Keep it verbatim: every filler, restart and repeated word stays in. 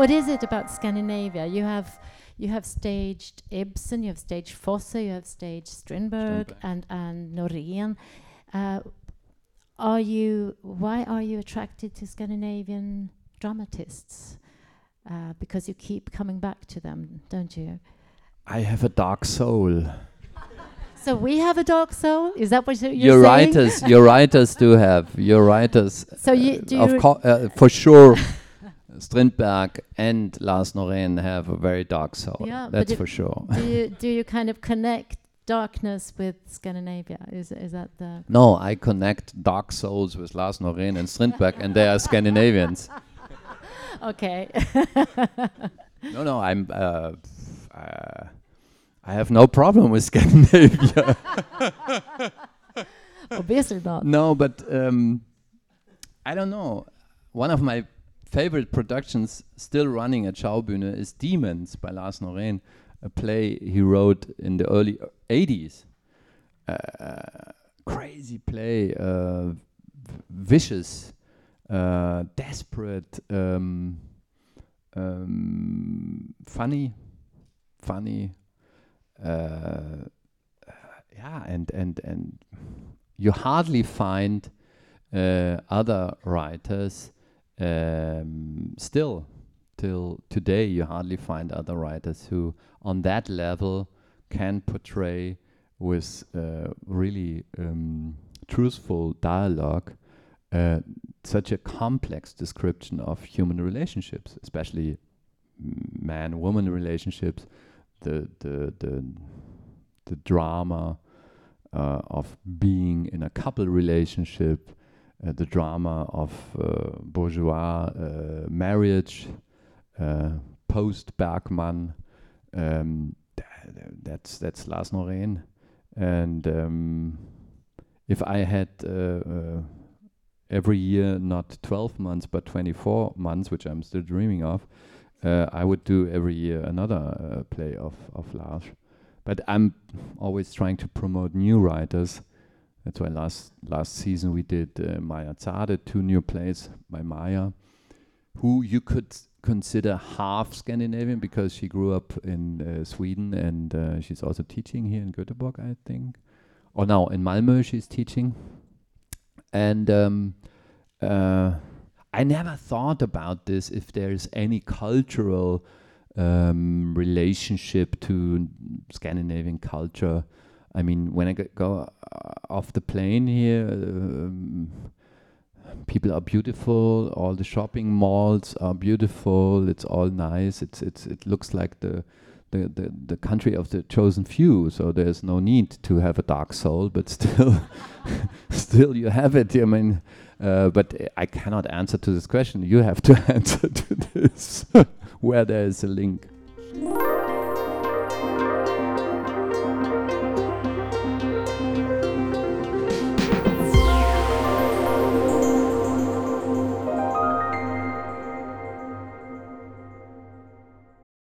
What is it about Scandinavia? You have you have staged Ibsen, you have staged Fosse, you have staged Strindberg, Strindberg. and and Norén. Uh, are you? Why are you attracted to Scandinavian dramatists? Uh, because you keep coming back to them, don't you? I have a dark soul. So we have a dark soul? Is that what you're your saying? Writers, your writers do have. Your writers. So you, do uh, you of co- uh, for sure, Strindberg and Lars Norén have a very dark soul. Yeah, that's for sure. Do you, do you kind of connect darkness with Scandinavia? Is is that the... No, I connect dark souls with Lars Norén and Strindberg, and they are Scandinavians. Okay. no, no, I'm... Uh, uh, I have no problem with Scandinavia. Obviously not. No, but um, I don't know. One of my favorite productions still running at Schaubühne is Demons by Lars Norén, a play he wrote in the early eighties. Uh, crazy play, uh, vicious, uh, desperate, um, um, funny, funny. Uh, yeah, and and and you hardly find uh, other writers um, still till today. You hardly find other writers who, on that level, can portray with uh, really um, truthful dialogue uh, such a complex description of human relationships, especially man-woman relationships. The the the the drama uh, of being in a couple relationship, uh, the drama of uh, bourgeois uh, marriage, uh, post Bergman. Um, that's that's Lars Norén, and um, if I had uh, uh, every year not twelve months but twenty-four months, which I'm still dreaming of. Uh, I would do every year another uh, play of, of Lars. But I'm always trying to promote new writers. That's why last last season we did uh, Maya Zade, two new plays by Maya, who you could consider half Scandinavian because she grew up in uh, Sweden and uh, she's also teaching here in Göteborg, I think. Or now in Malmö she's teaching. And... Um, uh, I never thought about this, if there is any cultural um, relationship to Scandinavian culture. I mean, when I go, go off the plane here, um, people are beautiful. All the shopping malls are beautiful. It's all nice. It's it's it looks like the the the, the country of the chosen few. So there's no need to have a dark soul, but still, still you have it. I mean. Uh, but uh, I cannot answer to this question. You have to answer to this, where there is a link.